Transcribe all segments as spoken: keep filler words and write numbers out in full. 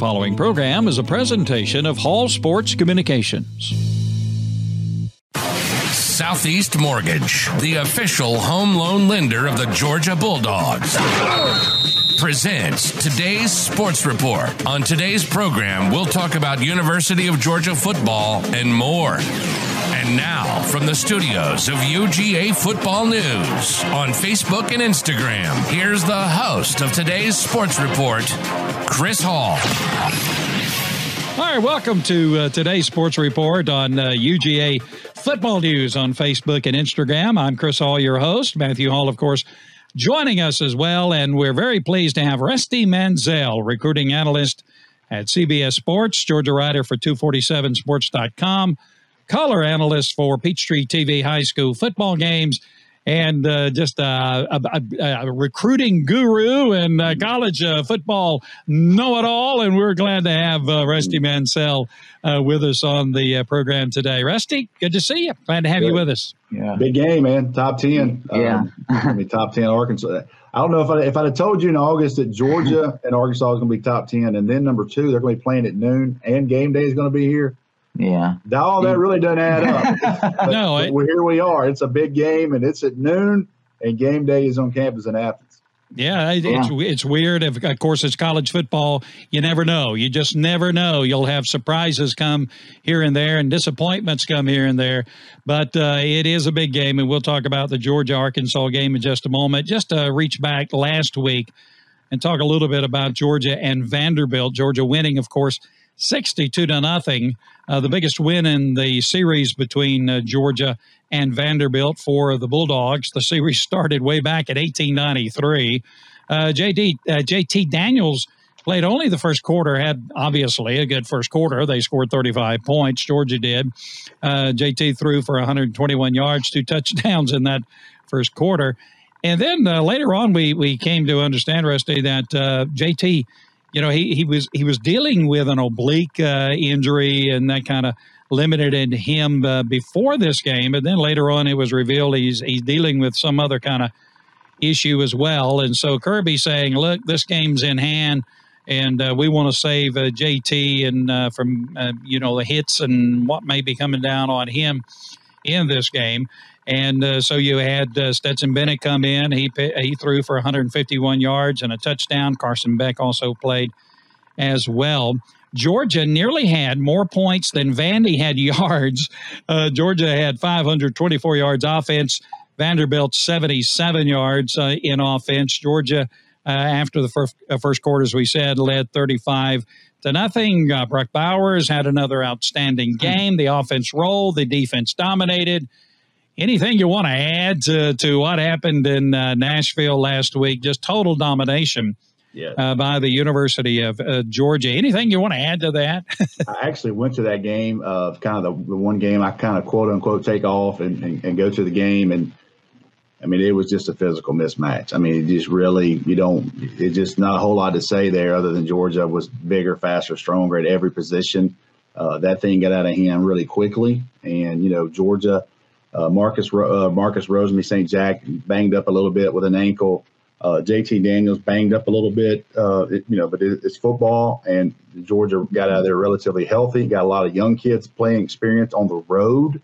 Following program is a presentation of Hall Sports Communications. Southeast Mortgage, the official home loan lender of the Georgia Bulldogs, presents today's sports report. On today's program, we'll talk about University of Georgia football and more. And now, from the studios of U G A Football News on Facebook and Instagram, here's the host of today's sports report, Chris Hall. All right, welcome to uh, today's sports report on uh, U G A Football News on Facebook and Instagram. I'm Chris Hall, your host. Matthew Hall, of course, joining us as well. And we're very pleased to have Rusty Mansell, recruiting analyst at C B S Sports, Georgia writer for two forty-seven sports dot com, color analyst for Peachtree T V high school football games, and uh, just uh, a, a, a recruiting guru and uh, college uh, football know-it-all, and we're glad to have uh, Rusty Mansell uh, with us on the uh, program today. Rusty, good to see you. Glad to have good. you with us. Yeah, big game, man. Top ten. Yeah, um, be top ten Arkansas. I don't know if I if I'd have told you in August that Georgia and Arkansas is going to be top ten, and then number two, they're going to be playing at noon, and game day is going to be here. Yeah. All that really doesn't add up. But, no, it, but here we are. It's a big game, and it's at noon, and game day is on campus in Athens. Yeah, it, yeah. it's it's weird. If, of course, it's college football. You never know. You just never know. You'll have surprises come here and there, and disappointments come here and there. But uh, it is a big game, and we'll talk about the Georgia-Arkansas game in just a moment. Just to reach back last week and talk a little bit about Georgia and Vanderbilt. Georgia winning, of course, sixty-two to nothing, uh, the biggest win in the series between uh, Georgia and Vanderbilt for the Bulldogs. The series started way back at eighteen ninety-three. Uh, J D, uh, J T Daniels played only the first quarter, had obviously a good first quarter. They scored thirty-five points. Georgia did. Uh, J T threw for one hundred twenty-one yards, two touchdowns in that first quarter. And then uh, later on, we, we came to understand, Rusty, that uh, J T You know, he, he was he was dealing with an oblique uh, injury, and that kind of limited him uh, before this game. But then later on, it was revealed he's he's dealing with some other kind of issue as well. And so Kirby saying, "Look, this game's in hand, and uh, we want to save uh, J T and uh, from uh, you know the hits and what may be coming down on him in this game." And uh, so you had uh, Stetson Bennett come in. He he threw for one hundred fifty-one yards and a touchdown. Carson Beck also played as well. Georgia nearly had more points than Vandy had yards. Uh, Georgia had five hundred twenty-four yards offense. Vanderbilt seventy-seven yards uh, in offense. Georgia, uh, after the first, uh, first quarter, as we said, led thirty-five to nothing. Uh, Brock Bowers had another outstanding game. The offense rolled. The defense dominated. Anything you want to add to, to what happened in uh, Nashville last week? Just total domination yeah. uh, by the University of uh, Georgia. Anything you want to add to that? I actually went to that game of kind of the, the one game I kind of quote unquote take off and, and, and go to the game. And I mean, it was just a physical mismatch. I mean, it just really, you don't, it's just not a whole lot to say there other than Georgia was bigger, faster, stronger at every position. Uh, that thing got out of hand really quickly. And, you know, Georgia, Uh, Marcus uh, Marcus Rosemary Saint Jack banged up a little bit with an ankle. Uh, J T Daniels banged up a little bit, uh, it, you know, but it, it's football, and Georgia got out of there relatively healthy, got a lot of young kids playing experience on the road.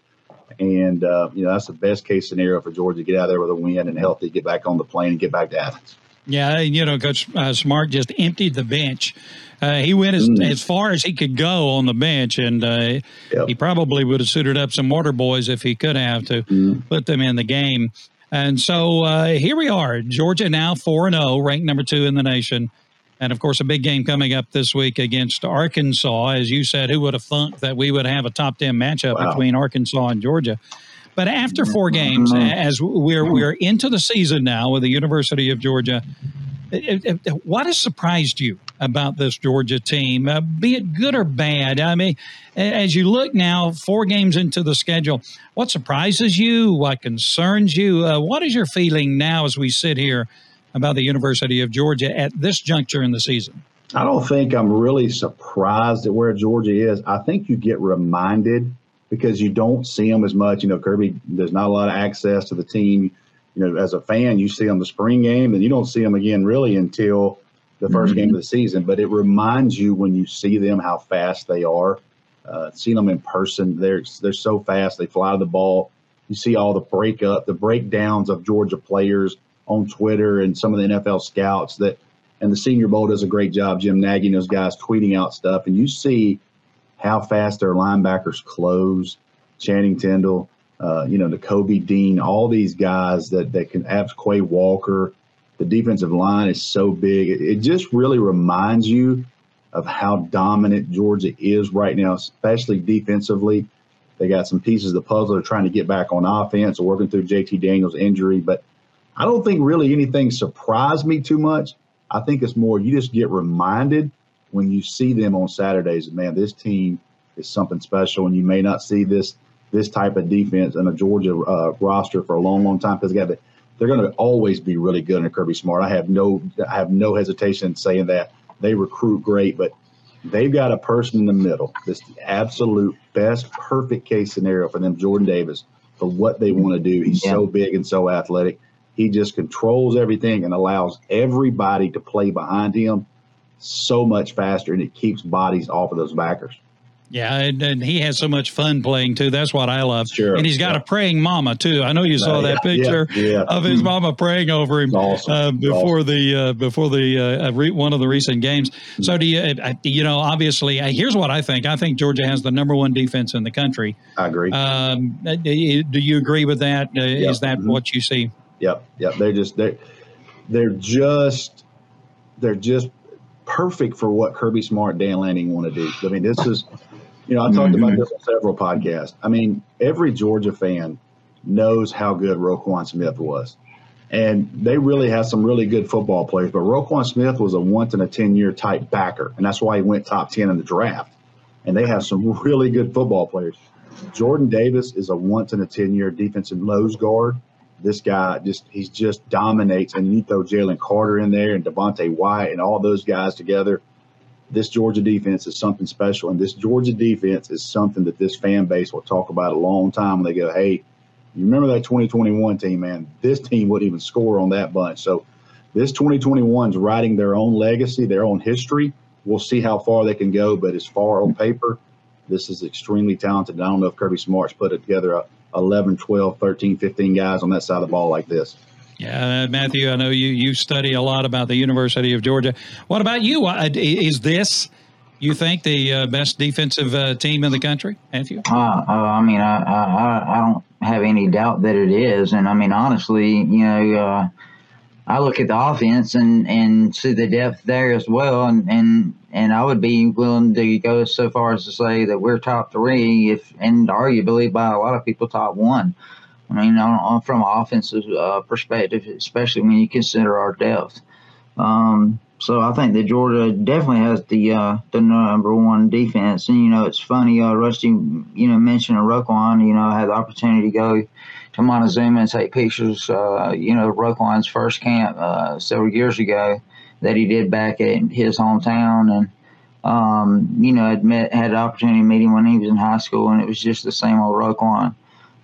And, uh, you know, that's the best case scenario for Georgia, get out of there with a win and healthy, get back on the plane and get back to Athens. Yeah, you know, Coach uh, Smart just emptied the bench. Uh, he went as, mm. as far as he could go on the bench, and uh, yep. he probably would have suited up some water boys if he could have to mm. put them in the game. And so uh, here we are, Georgia now four and oh, ranked number two in the nation. And, of course, a big game coming up this week against Arkansas. As you said, who would have thought that we would have a top ten matchup wow. between Arkansas and Georgia? But after four games, as we're we're into the season now with the University of Georgia, it, it, what has surprised you about this Georgia team, uh, be it good or bad? I mean, as you look now, four games into the schedule, what surprises you? What concerns you? Uh, what is your feeling now as we sit here about the University of Georgia at this juncture in the season? I don't think I'm really surprised at where Georgia is. I think you get reminded, because you don't see them as much. You know, Kirby, there's not a lot of access to the team. You know, as a fan, you see them the spring game, and you don't see them again really until the first mm-hmm. game of the season, but it reminds you when you see them how fast they are. Uh, seeing them in person, they're they're so fast. They fly to the ball. You see all the breakup, the breakdowns of Georgia players on Twitter and some of the N F L scouts that, and the Senior Bowl does a great job. Jim Nagy and those guys tweeting out stuff, and you see how fast their linebackers close. Channing Tindall, uh, you know, Nakobe Dean, all these guys that that can have Quay Walker. The defensive line is so big. It, it just really reminds you of how dominant Georgia is right now, especially defensively. They got some pieces of the puzzle. They're trying to get back on offense, working through J T Daniels' injury. But I don't think really anything surprised me too much. I think it's more you just get reminded when you see them on Saturdays, man, this team is something special, and you may not see this this type of defense in a Georgia uh, roster for a long, long time because they're going to always be really good under Kirby Smart. I have no I have no hesitation in saying that. They recruit great, but they've got a person in the middle. This is the absolute best, perfect case scenario for them, Jordan Davis, for what they want to do. He's yeah. so big and so athletic. He just controls everything and allows everybody to play behind him so much faster, and it keeps bodies off of those backers. Yeah, and, and he has so much fun playing, too. That's what I love. Sure, and he's got yeah. a praying mama, too. I know you saw uh, that yeah, picture yeah, yeah. of his mama praying over him awesome. uh, before, awesome. the, uh, before the uh, re- one of the recent games. Mm-hmm. So, do you, uh, you know, obviously, uh, here's what I think. I think Georgia has the number one defense in the country. I agree. Um, do you agree with that? Uh, yep. Is that mm-hmm. what you see? Yep, yep. They're just they're, – they're just – they're just perfect for what Kirby Smart, Dan Lanning want to do. I mean, this is – You know, I talked about this on several podcasts. I mean, every Georgia fan knows how good Roquan Smith was. And they really have some really good football players. But Roquan Smith was a once-in-a-ten-year type backer, and that's why he went top ten in the draft. And they have some really good football players. Jordan Davis is a once-in-a-ten-year defensive nose guard. This guy, just he just dominates. And you throw Jalen Carter in there and Devontae White and all those guys together. This Georgia defense is something special, and this Georgia defense is something that this fan base will talk about a long time. They go, hey, you remember that twenty twenty-one team, man? This team wouldn't even score on that bunch. So this twenty twenty-one's writing their own legacy, their own history. We'll see how far they can go, but as far on paper, this is extremely talented. I don't know if Kirby Smart's put it together a eleven, twelve, thirteen, fifteen guys on that side of the ball like this. Yeah, Matthew, I know you, you study a lot about the University of Georgia. What about you? Is this, you think, the uh, best defensive uh, team in the country, Matthew? Uh, uh, I mean, I, I I don't have any doubt that it is. And, I mean, honestly, you know, uh, I look at the offense and, and see the depth there as well. And, and, and I would be willing to go so far as to say that we're top three, if and arguably by a lot of people top one. I mean, on, on, from an offensive uh, perspective, especially when you consider our depth. Um, so I think that Georgia definitely has the uh, the number one defense. And, you know, it's funny, uh, Rusty, you know, mentioned Roquan. You know, I had the opportunity to go to Montezuma and take pictures, uh, you know, Roquan's first camp uh, several years ago that he did back at his hometown. And, um, you know, I'd met, had the opportunity to meet him when he was in high school, and it was just the same old Roquan.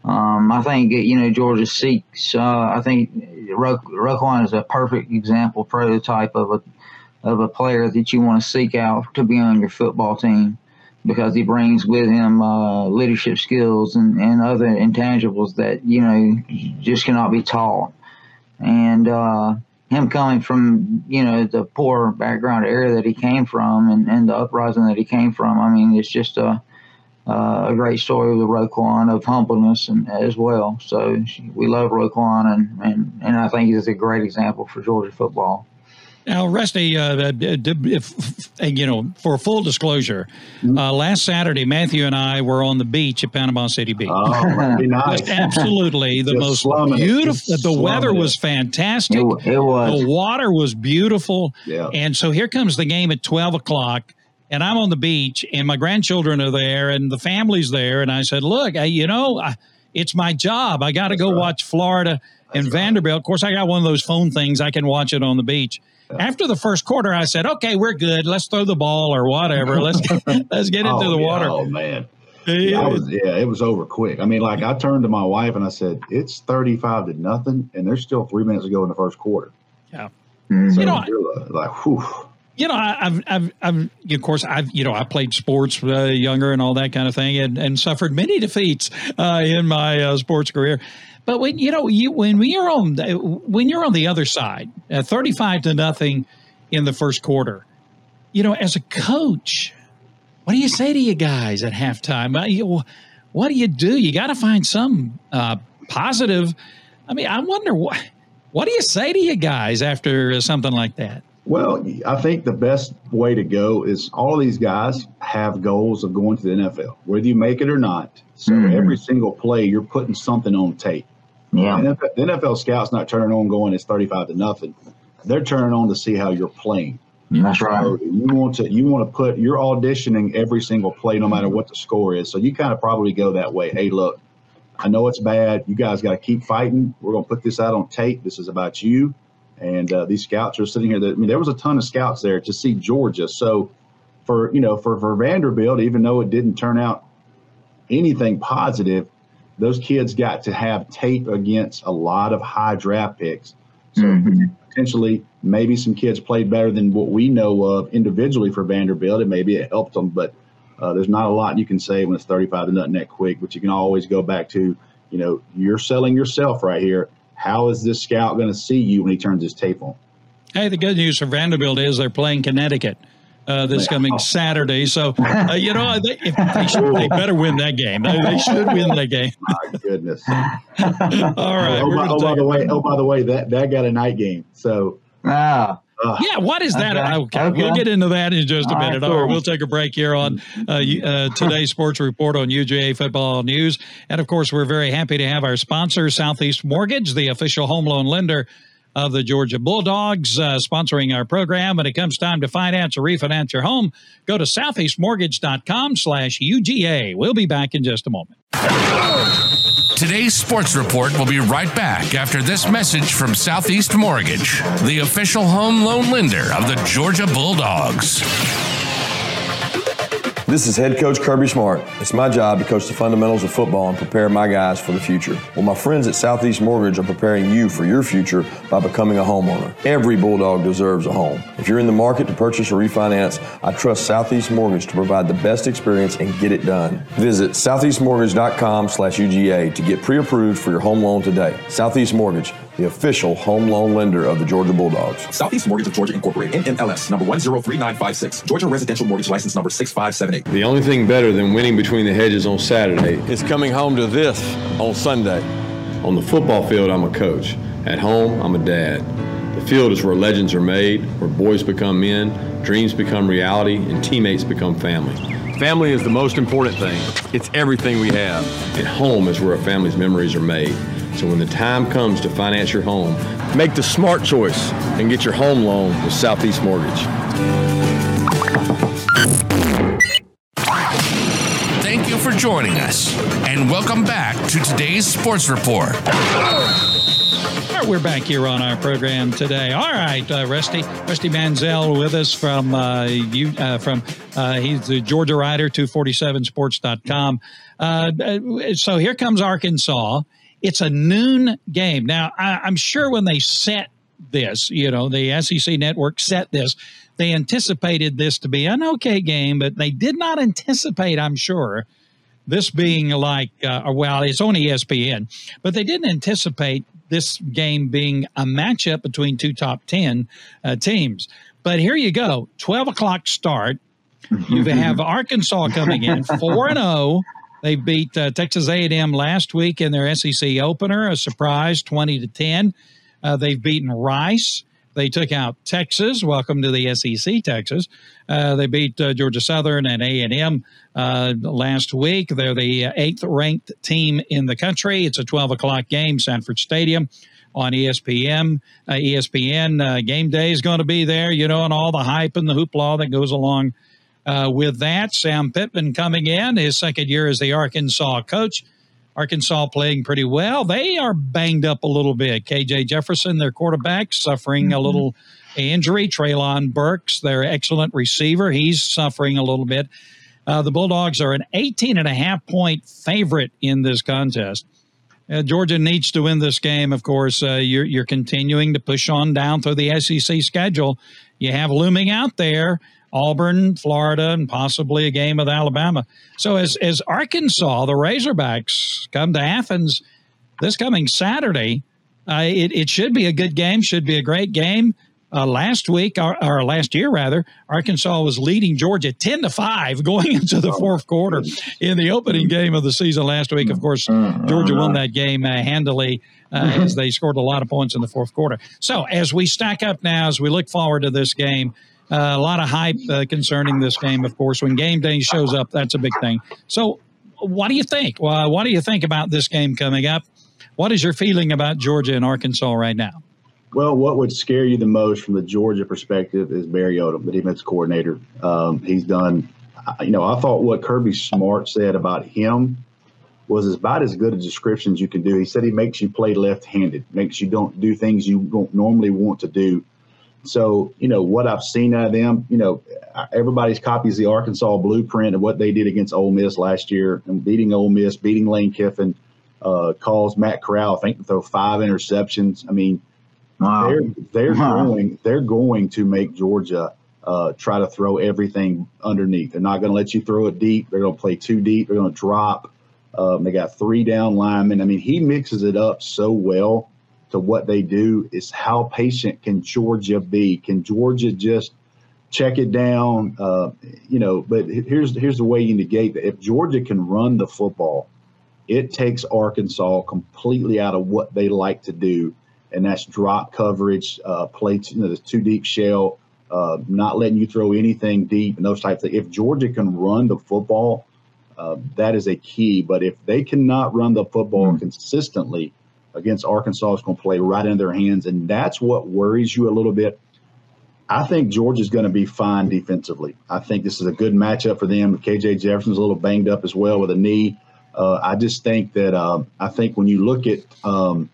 Um, I think, you know, Georgia seeks, uh, I think Ro- Roquan is a perfect example, prototype of a of a player that you want to seek out to be on your football team, because he brings with him uh, leadership skills and, and other intangibles that, you know, just cannot be taught. And uh, him coming from, you know, the poor background area that he came from and, and the uprising that he came from, I mean, it's just a... Uh, Uh, a great story with Roquan of humbleness and as well. So we love Roquan, and, and, and I think he's a great example for Georgia football. Now, Rusty, uh, if, you know, for full disclosure, mm-hmm. uh, last Saturday, Matthew and I were on the beach at Panama City Beach. Oh, that'd be nice. It was absolutely the most beautiful. The weather was fantastic. It, it was. The water was beautiful. Yeah. And so here comes the game at twelve o'clock. And I'm on the beach, and my grandchildren are there, and the family's there. And I said, look, I, you know, I, it's my job. I got to go right. watch Florida That's and right. Vanderbilt. Of course, I got one of those phone things. I can watch it on the beach. Yeah. After the first quarter, I said, okay, we're good. Let's throw the ball or whatever. Let's let's get into oh, the water. Yeah, oh, man. Yeah, I was, yeah, it was over quick. I mean, like, I turned to my wife, and I said, it's thirty-five to nothing, and there's still three minutes to go in the first quarter. Yeah. Mm-hmm. You know, I, like, whew. You know, I, I've, I've, I've, of course, I've, you know, I played sports uh, younger and all that kind of thing, and, and suffered many defeats uh, in my uh, sports career. But when you know, you when we are on, when you're on the other side, uh, thirty-five to nothing in the first quarter, you know, as a coach, what do you say to you guys at halftime? Uh, you, what do you do? You got to find some uh, positive. I mean, I wonder what what do you say to you guys after something like that? Well, I think the best way to go is all of these guys have goals of going to the N F L, whether you make it or not. So mm-hmm. every single play, you're putting something on tape. Yeah. The N F L, the N F L scout's not turning on going it's thirty-five to nothing. They're turning on to see how you're playing. That's so right. You want to you want to put you're auditioning every single play, no matter what the score is. So you kind of probably go that way. Hey, look, I know it's bad. You guys got to keep fighting. We're going to put this out on tape. This is about you. And uh, these scouts are sitting here. That, I mean, there was a ton of scouts there to see Georgia. So, for you know, for, for Vanderbilt, even though it didn't turn out anything positive, those kids got to have tape against a lot of high draft picks. So mm-hmm. potentially, maybe some kids played better than what we know of individually for Vanderbilt, and maybe it helped them. But uh, there's not a lot you can say when it's thirty-five to nothing that quick. But you can always go back to, you know, you're selling yourself right here. How is this scout going to see you when he turns his tape on? Hey, the good news for Vanderbilt is they're playing Connecticut uh, this coming oh. Saturday. So, uh, you know, they, if they, should, they better win that game. They, they should win that game. My goodness. All right. Oh, by, oh by the way, oh, by the way, that, that got a night game. So, wow. Uh, yeah, what is that? Okay. Okay. Okay. We'll get into that in just a All minute. Right, cool. All right, we'll take a break here on uh, uh, today's sports report on U G A Football News. And, of course, we're very happy to have our sponsor, Southeast Mortgage, the official home loan lender of the Georgia Bulldogs, uh, sponsoring our program. When it comes time to finance or refinance your home, go to southeast mortgage dot com slash U G A. We'll be back in just a moment. Today's sports report will be right back after this message from Southeast Mortgage, the official home loan lender of the Georgia Bulldogs. This is head coach Kirby Smart. It's my job to coach the fundamentals of football and prepare my guys for the future. Well, my friends at Southeast Mortgage are preparing you for your future by becoming a homeowner. Every Bulldog deserves a home. If you're in the market to purchase or refinance, I trust Southeast Mortgage to provide the best experience and get it done. Visit southeast mortgage dot com slash U G A to get pre-approved for your home loan today. Southeast Mortgage, the official home loan lender of the Georgia Bulldogs. Southeast Mortgage of Georgia Incorporated, N M L S, number one zero three nine five six, Georgia Residential Mortgage License number six five seven eight. The only thing better than winning between the hedges on Saturday is coming home to this on Sunday. On the football field, I'm a coach. At home, I'm a dad. The field is where legends are made, where boys become men, dreams become reality, and teammates become family. Family is the most important thing. It's everything we have. And home is where a family's memories are made. So when the time comes to finance your home, make the smart choice and get your home loan with Southeast Mortgage. Thank you for joining us, and welcome back to today's sports report. We're back here on our program today. All right, uh, Rusty, Rusty Mansell with us from uh, you uh, from uh, he's the Georgia writer, two forty-seven sports dot com. Uh, so here comes Arkansas. It's a noon game. Now, I, I'm sure when they set this, you know, the S E C network set this, they anticipated this to be an okay game, but they did not anticipate, I'm sure, this being like, uh, well, it's on E S P N, but they didn't anticipate this game being a matchup between two top ten uh, teams. But here you go, twelve o'clock start. You have Arkansas coming in, four and oh. They beat uh, Texas A and M last week in their S E C opener, a surprise, twenty to ten. Uh, they've beaten Rice. They took out Texas. Welcome to the S E C, Texas. Uh, they beat uh, Georgia Southern and A and M uh, last week. They're the eighth-ranked team in the country. It's a twelve o'clock game, Sanford Stadium, on E S P N. Uh, E S P N uh, game day is going to be there, you know, and all the hype and the hoopla that goes along uh, with that. Sam Pittman coming in, his second year as the Arkansas coach. Arkansas playing pretty well. They are banged up a little bit. K J. Jefferson, their quarterback, suffering mm-hmm. a little injury. Traylon Burks, their excellent receiver, he's suffering a little bit. Uh, the Bulldogs are an eighteen and a half point favorite in this contest. Uh, Georgia needs to win this game, of course. Uh, you're, you're continuing to push on down through the S E C schedule. You have looming out there Auburn, Florida, and possibly a game with Alabama. So as, as Arkansas, the Razorbacks, come to Athens this coming Saturday, uh, it, it should be a good game, should be a great game. Uh, last week, or, or last year rather, Arkansas was leading Georgia ten to five going into the fourth quarter in the opening game of the season last week. Of course, Georgia won that game uh, handily uh, as they scored a lot of points in the fourth quarter. So as we stack up now, as we look forward to this game, Uh, a lot of hype uh, concerning this game, of course. When game day shows up, that's a big thing. So what do you think? Well, what do you think about this game coming up? What is your feeling about Georgia and Arkansas right now? Well, what would scare you the most from the Georgia perspective is Barry Odom, the defense coordinator. Um, he's done – you know, I thought what Kirby Smart said about him was about as good a description as you can do. He said he makes you play left-handed, makes you don't do things you don't normally want to do. So, you know, what I've seen out of them, you know, everybody's copies the Arkansas blueprint of what they did against Ole Miss last year and beating Ole Miss, beating Lane Kiffin, uh, caused Matt Corral, I think, to throw five interceptions. I mean, wow. they're they're wow. going they're going to make Georgia uh, try to throw everything underneath. They're not going to let you throw it deep. They're going to play too deep. They're going to drop. Um, they got three down linemen. I mean, he mixes it up so well. To what they do is how patient can Georgia be? Can Georgia just check it down? Uh, you know, but here's here's the way you negate that. If Georgia can run the football, it takes Arkansas completely out of what they like to do, and that's drop coverage, uh, play you know, the two deep shell, uh, not letting you throw anything deep, and those types of things. If Georgia can run the football, uh, that is a key. But if they cannot run the football mm-hmm. consistently, against Arkansas is going to play right in their hands, and that's what worries you a little bit. I think Georgia's going to be fine defensively. I think this is a good matchup for them. K J. Jefferson's a little banged up as well with a knee. Uh, I just think that um, I think when you look at um,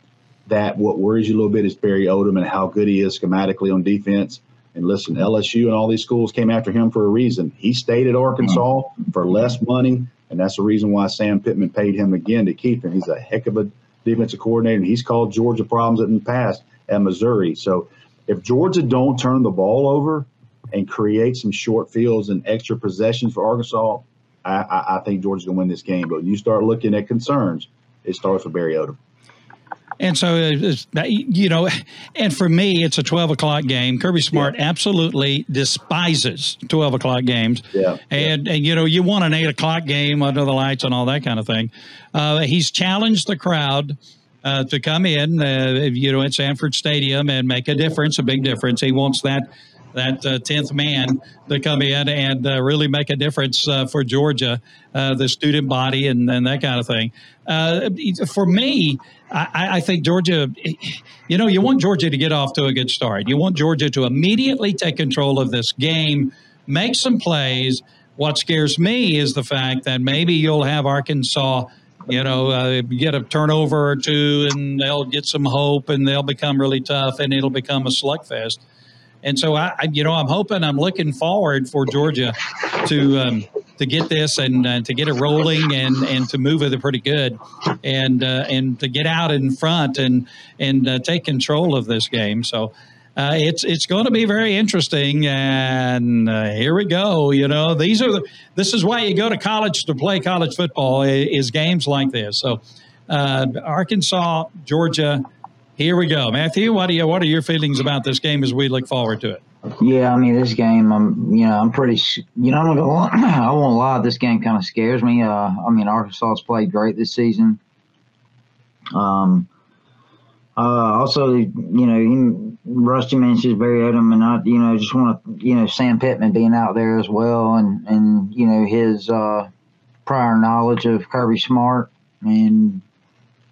that, what worries you a little bit is Barry Odom and how good he is schematically on defense. And listen, L S U and all these schools came after him for a reason. He stayed at Arkansas for less money, and that's the reason why Sam Pittman paid him again to keep him. He's a heck of a defensive coordinator, and he's called Georgia problems in the past at Missouri. So if Georgia don't turn the ball over and create some short fields and extra possessions for Arkansas, I, I, I think Georgia's going to win this game. But when you start looking at concerns, it starts with Barry Odom. And so, it's, you know, and for me, it's a twelve o'clock game. Kirby Smart yeah. absolutely despises twelve o'clock games. Yeah. And, yeah. and, you know, you want an eight o'clock game under the lights and all that kind of thing. Uh, he's challenged the crowd uh, to come in, uh, you know, at Sanford Stadium and make a difference, a big difference. He wants that that uh, tenth man to come in and uh, really make a difference uh, for Georgia, uh, the student body and, and that kind of thing. Uh, for me, I, I think Georgia, you know, you want Georgia to get off to a good start. You want Georgia to immediately take control of this game, make some plays. What scares me is the fact that maybe you'll have Arkansas, you know, uh, get a turnover or two and they'll get some hope and they'll become really tough and it'll become a slugfest. And so, I, you know, I'm hoping, I'm looking forward for Georgia to um, to get this and uh, to get it rolling and, and to move with it pretty good and uh, and to get out in front and and uh, take control of this game. So uh, it's it's going to be very interesting. And uh, here we go. You know, these are the, this is why you go to college to play college football is games like this. So uh, Arkansas, Georgia. Here we go. Matthew, what are, you, what are your feelings about this game as we look forward to it? Yeah, I mean, this game, I'm, you know, I'm pretty – you know, I'm gonna lie, I won't lie, this game kind of scares me. Uh, I mean, Arkansas has played great this season. Um, uh, also, you know, Rusty Mansell, Barry Odom, and I, you know, just want to – you know, Sam Pittman being out there as well and, and you know, his uh, prior knowledge of Kirby Smart and –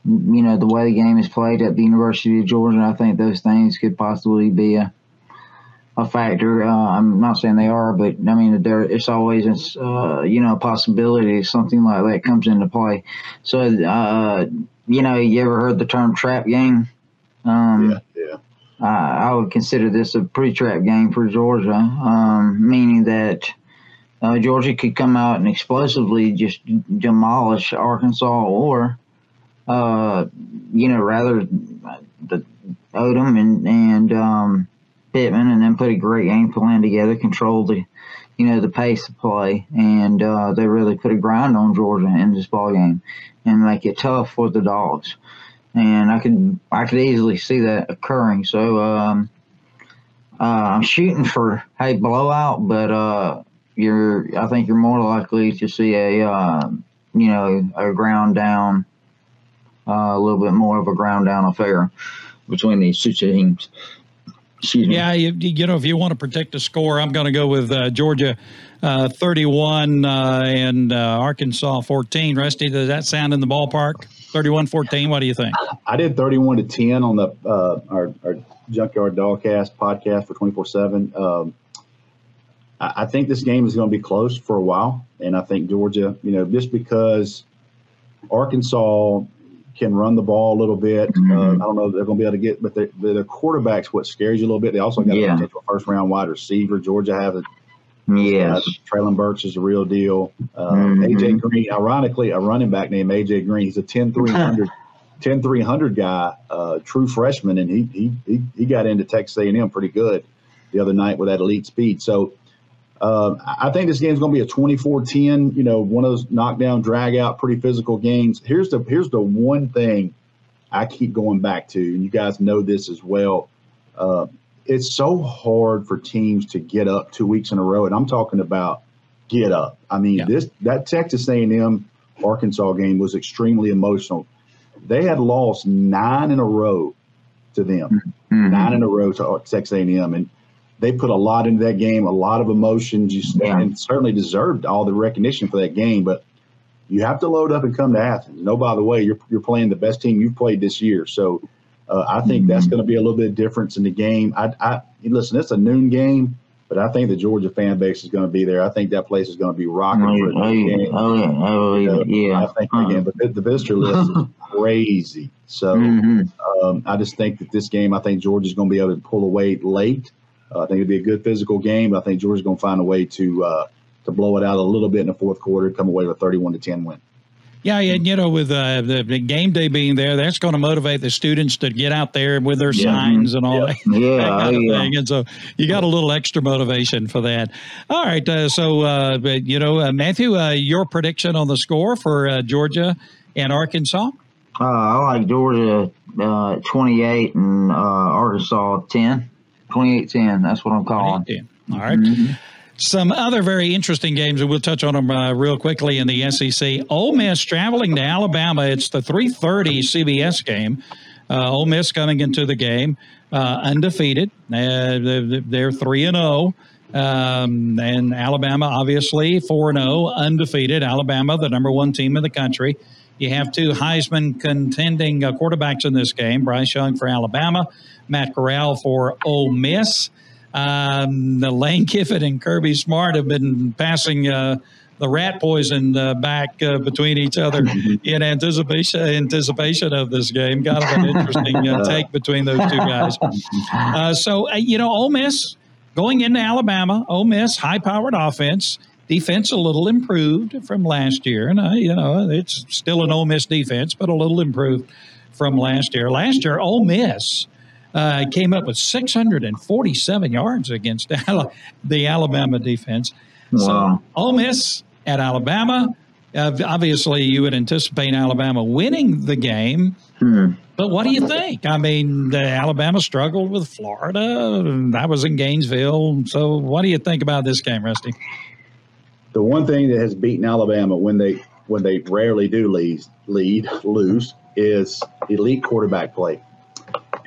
you know, the way the game is played at the University of Georgia, I think those things could possibly be a a factor. Uh, I'm not saying they are, but, I mean, there it's always, uh, you know, a possibility something like that comes into play. So, uh, you know, you ever heard the term trap game? Um, yeah, yeah. Uh, I would consider this a pre-trap game for Georgia, um, meaning that uh, Georgia could come out and explosively just demolish Arkansas or uh, you know, rather the Odom and, and um, Pittman, and then put a great game plan together, controlled the, you know, the pace of play, and uh, they really put a grind on Georgia in this ball game and make it tough for the Dogs. And I could I could easily see that occurring. So um, uh, I'm shooting for hey blowout, but uh, you're I think you're more likely to see a uh, you know a ground down, uh, a little bit more of a ground down affair between these two teams. Yeah, you, you know, if you want to predict a score, I'm going to go with uh, Georgia uh, thirty-one uh, and uh, Arkansas fourteen. Rusty, does that sound in the ballpark? thirty-one fourteen, what do you think? I did thirty-one to ten on the uh, our, our Junkyard Dogcast podcast for twenty-four seven. Um, I, I think this game is going to be close for a while, and I think Georgia, you know, just because Arkansas – can run the ball a little bit. Mm-hmm. Uh, I don't know if they're going to be able to get, but they, the quarterback's what scares you a little bit. They also got yeah. a first-round wide receiver. Georgia has a yes. uh, Traylon Burks is the real deal. Uh, mm-hmm. A J Green, ironically, a running back named A J Green. He's a ten three hundred ten three hundred guy, uh, true freshman, and he, he he he got into Texas A and M pretty good the other night with that elite speed. So uh, I think this game's going to be a twenty-four ten, you know, one of those knockdown, drag out, pretty physical games. Here's the here's the one thing I keep going back to, and you guys know this as well. Uh, it's so hard for teams to get up two weeks in a row, and I'm talking about get up. I mean, yeah. this that Texas A and M Arkansas game was extremely emotional. They had lost nine in a row to them, mm-hmm. nine in a row to Texas A and M, and they put a lot into that game, a lot of emotions, you yeah. and certainly deserved all the recognition for that game. But you have to load up and come to Athens. No, by the way, you're you're playing the best team you've played this year. So uh, I think mm-hmm. that's going to be a little bit of difference in the game. I, I listen, it's a noon game, but I think the Georgia fan base is going to be there. I think that place is going to be rocking oh, for a oh, game. Oh, yeah. Oh, yeah. So, yeah. I think, uh-huh. again, the, the visitor list is crazy. So mm-hmm. um, I just think that this game, I think Georgia's going to be able to pull away late. Uh, I think it'll be a good physical game, but I think Georgia's going to find a way to uh, to blow it out a little bit in the fourth quarter, come away with a thirty-one to ten win. Yeah, and you know, with uh, the game day being there, that's going to motivate the students to get out there with their yeah. signs and all yeah. that, yeah. that kind of yeah. thing. And so you got a little extra motivation for that. All right, uh, so uh, you know, uh, Matthew, uh, your prediction on the score for uh, Georgia and Arkansas? Uh, I like Georgia uh, twenty-eight and uh, Arkansas ten. twenty-eight ten, that's what I'm calling. All right. Mm-hmm. Some other very interesting games, and we'll touch on them uh, real quickly in the S E C. Ole Miss traveling to Alabama. It's the three thirty C B S game. Uh, Ole Miss coming into the game uh, undefeated. Uh, they're three and oh. Um, and Alabama, obviously, four and oh, undefeated. Alabama, the number one team in the country. You have two Heisman contending uh, quarterbacks in this game, Bryce Young for Alabama, Matt Corral for Ole Miss. Um, Lane Kiffin and Kirby Smart have been passing uh, the rat poison uh, back uh, between each other in anticipation anticipation of this game. Kind of an interesting uh, take between those two guys. Uh, so, uh, you know, Ole Miss going into Alabama, Ole Miss, high-powered offense. Defense a little improved from last year. And, uh, you know, it's still an Ole Miss defense, but a little improved from last year. Last year, Ole Miss uh, came up with six hundred forty-seven yards against the Alabama defense. Wow. So Ole Miss at Alabama, uh, obviously you would anticipate Alabama winning the game. Hmm. But what do you think? I mean, the Alabama struggled with Florida. I was in Gainesville. So what do you think about this game, Rusty? The one thing that has beaten Alabama when they when they rarely do lead, lead lose is elite quarterback play.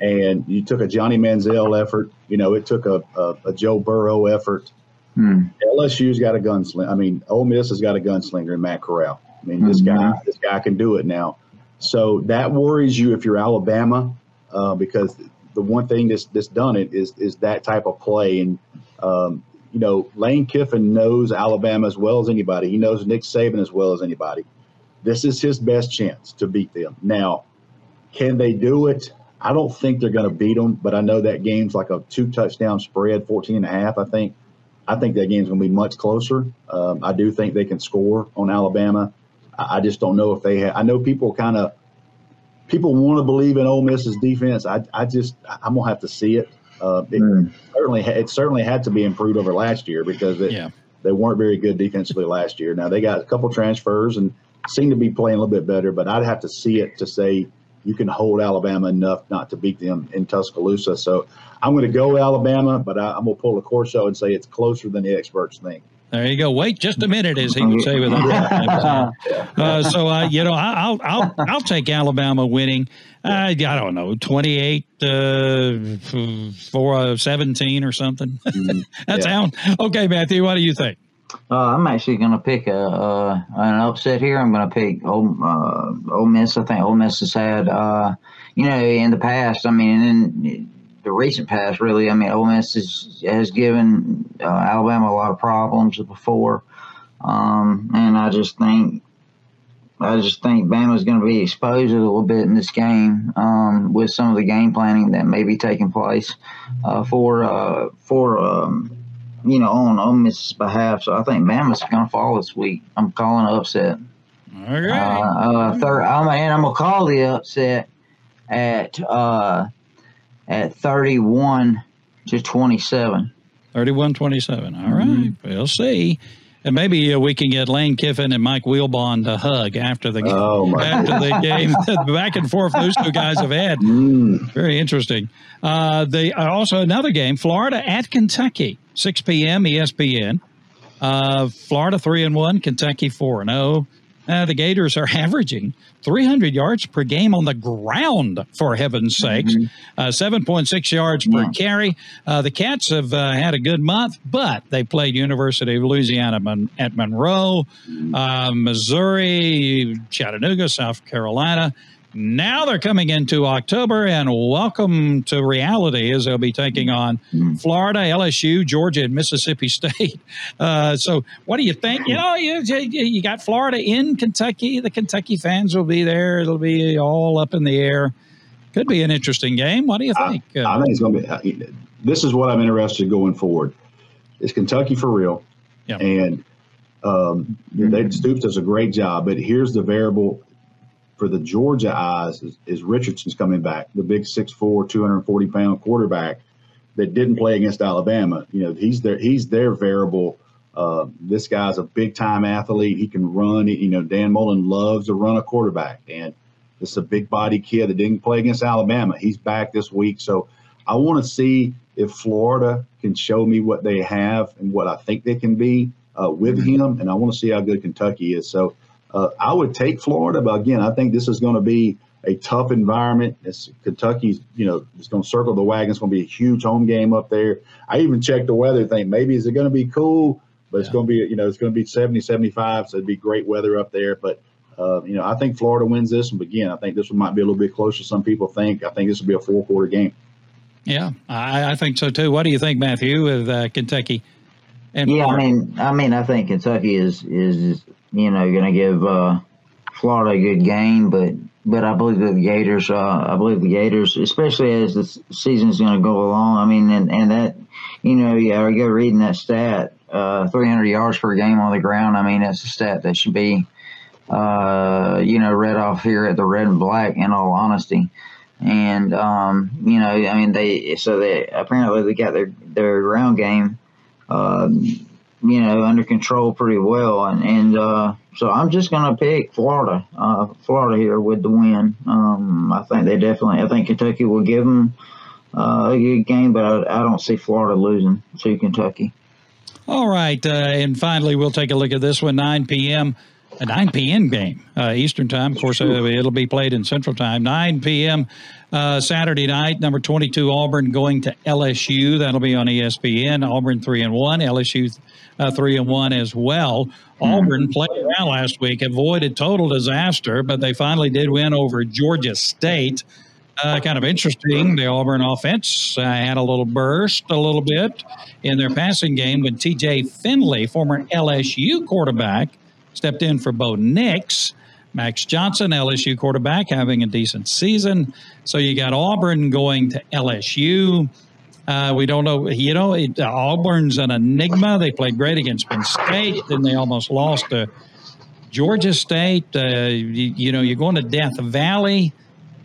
And you took a Johnny Manziel effort. You know, it took a, a, a Joe Burrow effort. Hmm. L S U's got a gunslinger. I mean, Ole Miss has got a gunslinger in Matt Corral. I mean, mm-hmm. this guy this guy can do it now. So that worries you if you're Alabama uh, because the one thing that's, that's done it is, is that type of play. And, um, you know, Lane Kiffin knows Alabama as well as anybody. He knows Nick Saban as well as anybody. This is his best chance to beat them. Now, can they do it? I don't think they're going to beat them, but I know that game's like a two-touchdown spread, fourteen and a half, I think. I think that game's going to be much closer. Um, I do think they can score on Alabama. I, I just don't know if they have – I know people kind of people want to believe in Ole Miss's defense. I, I just, I'm gonna have to see it. Uh, it mm. certainly, it certainly had to be improved over last year because it, yeah. they weren't very good defensively last year. Now they got a couple transfers and seem to be playing a little bit better, but I'd have to see it to say you can hold Alabama enough not to beat them in Tuscaloosa. So I'm going to go with Alabama, but I, I'm going to pull a Corso and say it's closer than the experts think. There you go. Wait just a minute, as he would say with Alabama. Uh, so, uh, you know, I, I'll I'll I'll take Alabama winning. Uh, I don't know, twenty-eight, uh, four, uh, seventeen or something. That's how. Yeah. Okay, Matthew, what do you think? Uh, I'm actually going to pick a, uh, an upset here. I'm going to pick Ole, uh, Ole Miss. I think Ole Miss has had, uh, you know, in the past, I mean, in the recent past, really, I mean, Ole Miss is, has given uh, Alabama a lot of problems before. Um, and I just think I just think Bama's going to be exposed a little bit in this game um, with some of the game planning that may be taking place uh, for uh, – for, um, you know, on Ole Miss's behalf. So I think Bama's going to fall this week. I'm calling an upset. All right. Uh, uh, third, I'm, and I'm going to call the upset at uh, at thirty-one to twenty-seven. thirty-one twenty-seven. All right. Mm-hmm. We'll see. And maybe uh, we can get Lane Kiffin and Mike Wilbon to hug after the game. Oh my after God. the game, the back and forth those two guys have had. Mm. Very interesting. Uh, they also another game, Florida at Kentucky, six p.m. E S P N. Uh, Florida three and one, Kentucky four and zero. Uh, the Gators are averaging three hundred yards per game on the ground, for heaven's sakes. Mm-hmm. uh, seven point six yards yeah. per carry. Uh, the Cats have uh, had a good month, but they played University of Louisiana Mon- at Monroe, uh, Missouri, Chattanooga, South Carolina. Now they're coming into October, and welcome to reality as they'll be taking on Florida, L S U, Georgia, and Mississippi State. Uh, so what do you think? You know, you, you got Florida in Kentucky. The Kentucky fans will be there. It'll be all up in the air. Could be an interesting game. What do you think? I, I think it's going to be – this is what I'm interested in going forward. Is Kentucky for real? Yeah. And um, they, Stoops does a great job, but here's the variable – for the Georgia eyes is, is Richardson's coming back, the big six foot four, two hundred forty pound quarterback that didn't play against Alabama. You know, he's their he's their variable. Uh, this guy's a big time athlete. He can run. He, you know, Dan Mullen loves to run a quarterback, and this is a big body kid that didn't play against Alabama. He's back this week, so I want to see if Florida can show me what they have and what I think they can be uh, with him, and I want to see how good Kentucky is. So. Uh, I would take Florida, but again, I think this is going to be a tough environment. It's Kentucky's, you know, it's going to circle the wagon. It's going to be a huge home game up there. I even checked the weather thing. Maybe is it going to be cool, but yeah. it's going to be, you know, it's going to be seventy, seventy-five, so it'd be great weather up there. But, uh, you know, I think Florida wins this one. But again, I think this one might be a little bit closer. Some people think. I think this will be a four-quarter game. Yeah, I, I think so too. What do you think, Matthew, of uh, Kentucky? And yeah, Florida? I mean, I mean, I think Kentucky is is. You know, going to give uh, Florida a good game, but but I believe that the Gators, uh, I believe the Gators, especially as the season is going to go along. I mean, and, and that, you know, yeah, I go reading that stat, uh, three hundred yards per game on the ground. I mean, that's a stat that should be, uh, you know, read off here at the red and black. In all honesty, and um, you know, I mean, they so they apparently they got their their ground game. Um, you know, under control pretty well. And, and uh, so I'm just going to pick Florida, uh, Florida here with the win. Um, I think they definitely, I think Kentucky will give them uh, a good game, but I, I don't see Florida losing to Kentucky. All right. Uh, and finally, we'll take a look at this one, nine p.m., a nine p.m. game, uh, Eastern time. Of course, uh, it'll be played in Central time, nine p.m. Uh, Saturday night, number twenty-two, Auburn going to L S U. That'll be on E S P N. Auburn three and one, L S U uh, three and one as well. Auburn played well last week, avoided total disaster, but they finally did win over Georgia State. Uh, kind of interesting, the Auburn offense uh, had a little burst a little bit in their passing game when T J Finley, former L S U quarterback, stepped in for Bo Nix. Max Johnson, L S U quarterback, having a decent season. So you got Auburn going to L S U. Uh, we don't know. You know, it, uh, Auburn's an enigma. They played great against Penn State. Then they almost lost to Georgia State. Uh, you, you know, you're going to Death Valley.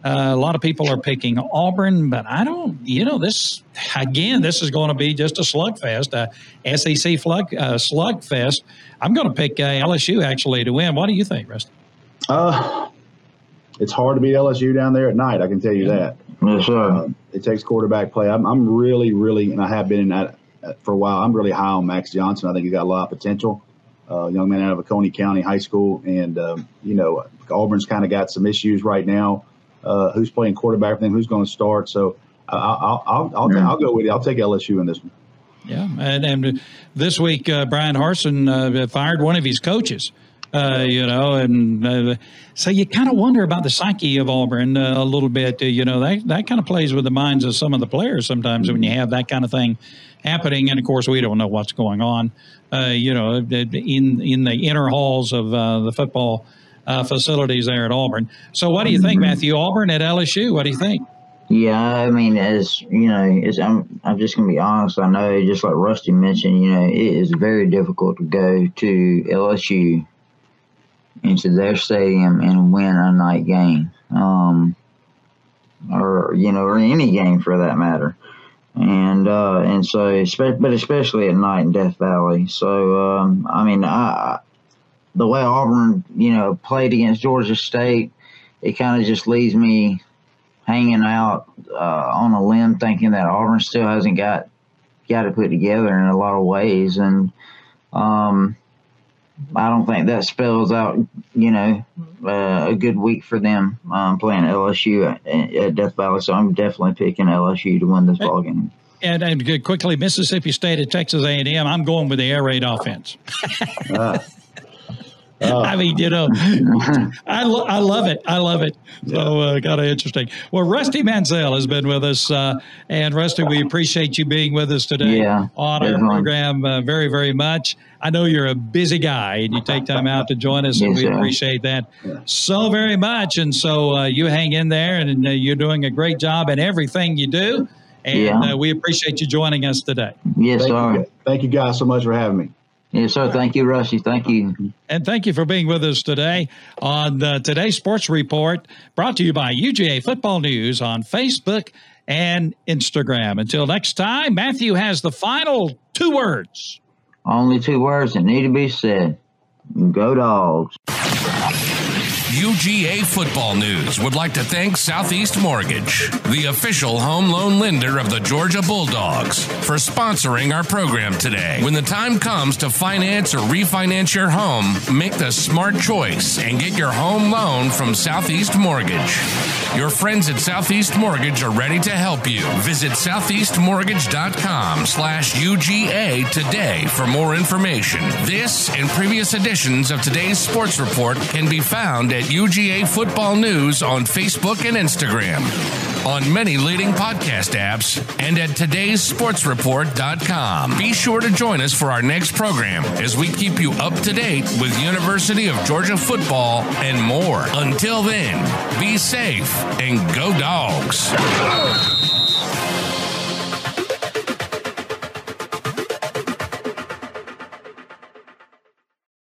Uh, a lot of people are picking Auburn, but I don't, you know, this, again, this is going to be just a slugfest, a S E C slug, uh, slugfest. I'm going to pick uh, L S U actually to win. What do you think, Rusty? Uh, it's hard to beat L S U down there at night, I can tell you that. Yes, sir. Uh, it takes quarterback play. I'm, I'm really, really, and I have been in that for a while, I'm really high on Max Johnson. I think he's got a lot of potential. Uh, young man out of Oconee County High School. And, um, you know, Auburn's kind of got some issues right now. Uh, who's playing quarterback for them? Who's going to start? So uh, I'll, I'll, I'll, I'll go with you. I'll take L S U in this one. Yeah. And, and this week, uh, Brian Harsin uh, fired one of his coaches. Uh, you know, and uh, so you kind of wonder about the psyche of Auburn uh, a little bit. Uh, you know, that, that kind of plays with the minds of some of the players sometimes when you have that kind of thing happening. And, of course, we don't know what's going on, uh, you know, in, in the inner halls of uh, the football uh, facilities there at Auburn. So what do you think, Matthew? Auburn at L S U, what do you think? Yeah, I mean, as you know, it's, I'm I'm just gonna be honest. I know, just like Rusty mentioned, you know, it is very difficult to go to L S U into their stadium and win a night game, um, or you know, or any game for that matter, and uh, and so, but especially at night in Death Valley. So, um, I mean, I the way Auburn, you know, played against Georgia State, it kind of just leaves me hanging out uh, on a limb, thinking that Auburn still hasn't got got it put together in a lot of ways, and um, I don't think that spells out, you know, uh, a good week for them um, playing L S U at, at Death Valley. So I'm definitely picking L S U to win this ball game. And, and quickly, Mississippi State at Texas A and M. I'm going with the air raid offense. uh. Oh. I mean, you know, I, lo- I love it. I love it. So, uh, kind of interesting. Well, Rusty Mansell has been with us. Uh, and, Rusty, we appreciate you being with us today yeah, on our everyone. program uh, very, very much. I know you're a busy guy, and you take time out to join us, yes, and we sir. appreciate that yeah. so very much. And so uh, you hang in there, and uh, you're doing a great job in everything you do. And yeah. uh, we appreciate you joining us today. Yes, Thank sir. You. Thank you guys so much for having me. Yes, sir. Thank you, Rusty. Thank you. And thank you for being with us today on the Today's Sports Report, brought to you by U G A Football News on Facebook and Instagram. Until next time, Matthew has the final two words. Only two words that need to be said. Go Dogs. U G A Football News would like to thank Southeast Mortgage, the official home loan lender of the Georgia Bulldogs, for sponsoring our program today. When the time comes to finance or refinance your home, make the smart choice and get your home loan from Southeast Mortgage. Your friends at Southeast Mortgage are ready to help you. Visit southeastmortgage.com slash UGA today for more information. This and previous editions of Today's Sports Report can be found at U G A Football News on Facebook and Instagram, on many leading podcast apps, and at todays sports report dot com. Be sure to join us for our next program as we keep you up to date with University of Georgia football and more. Until then, be safe and go Dogs.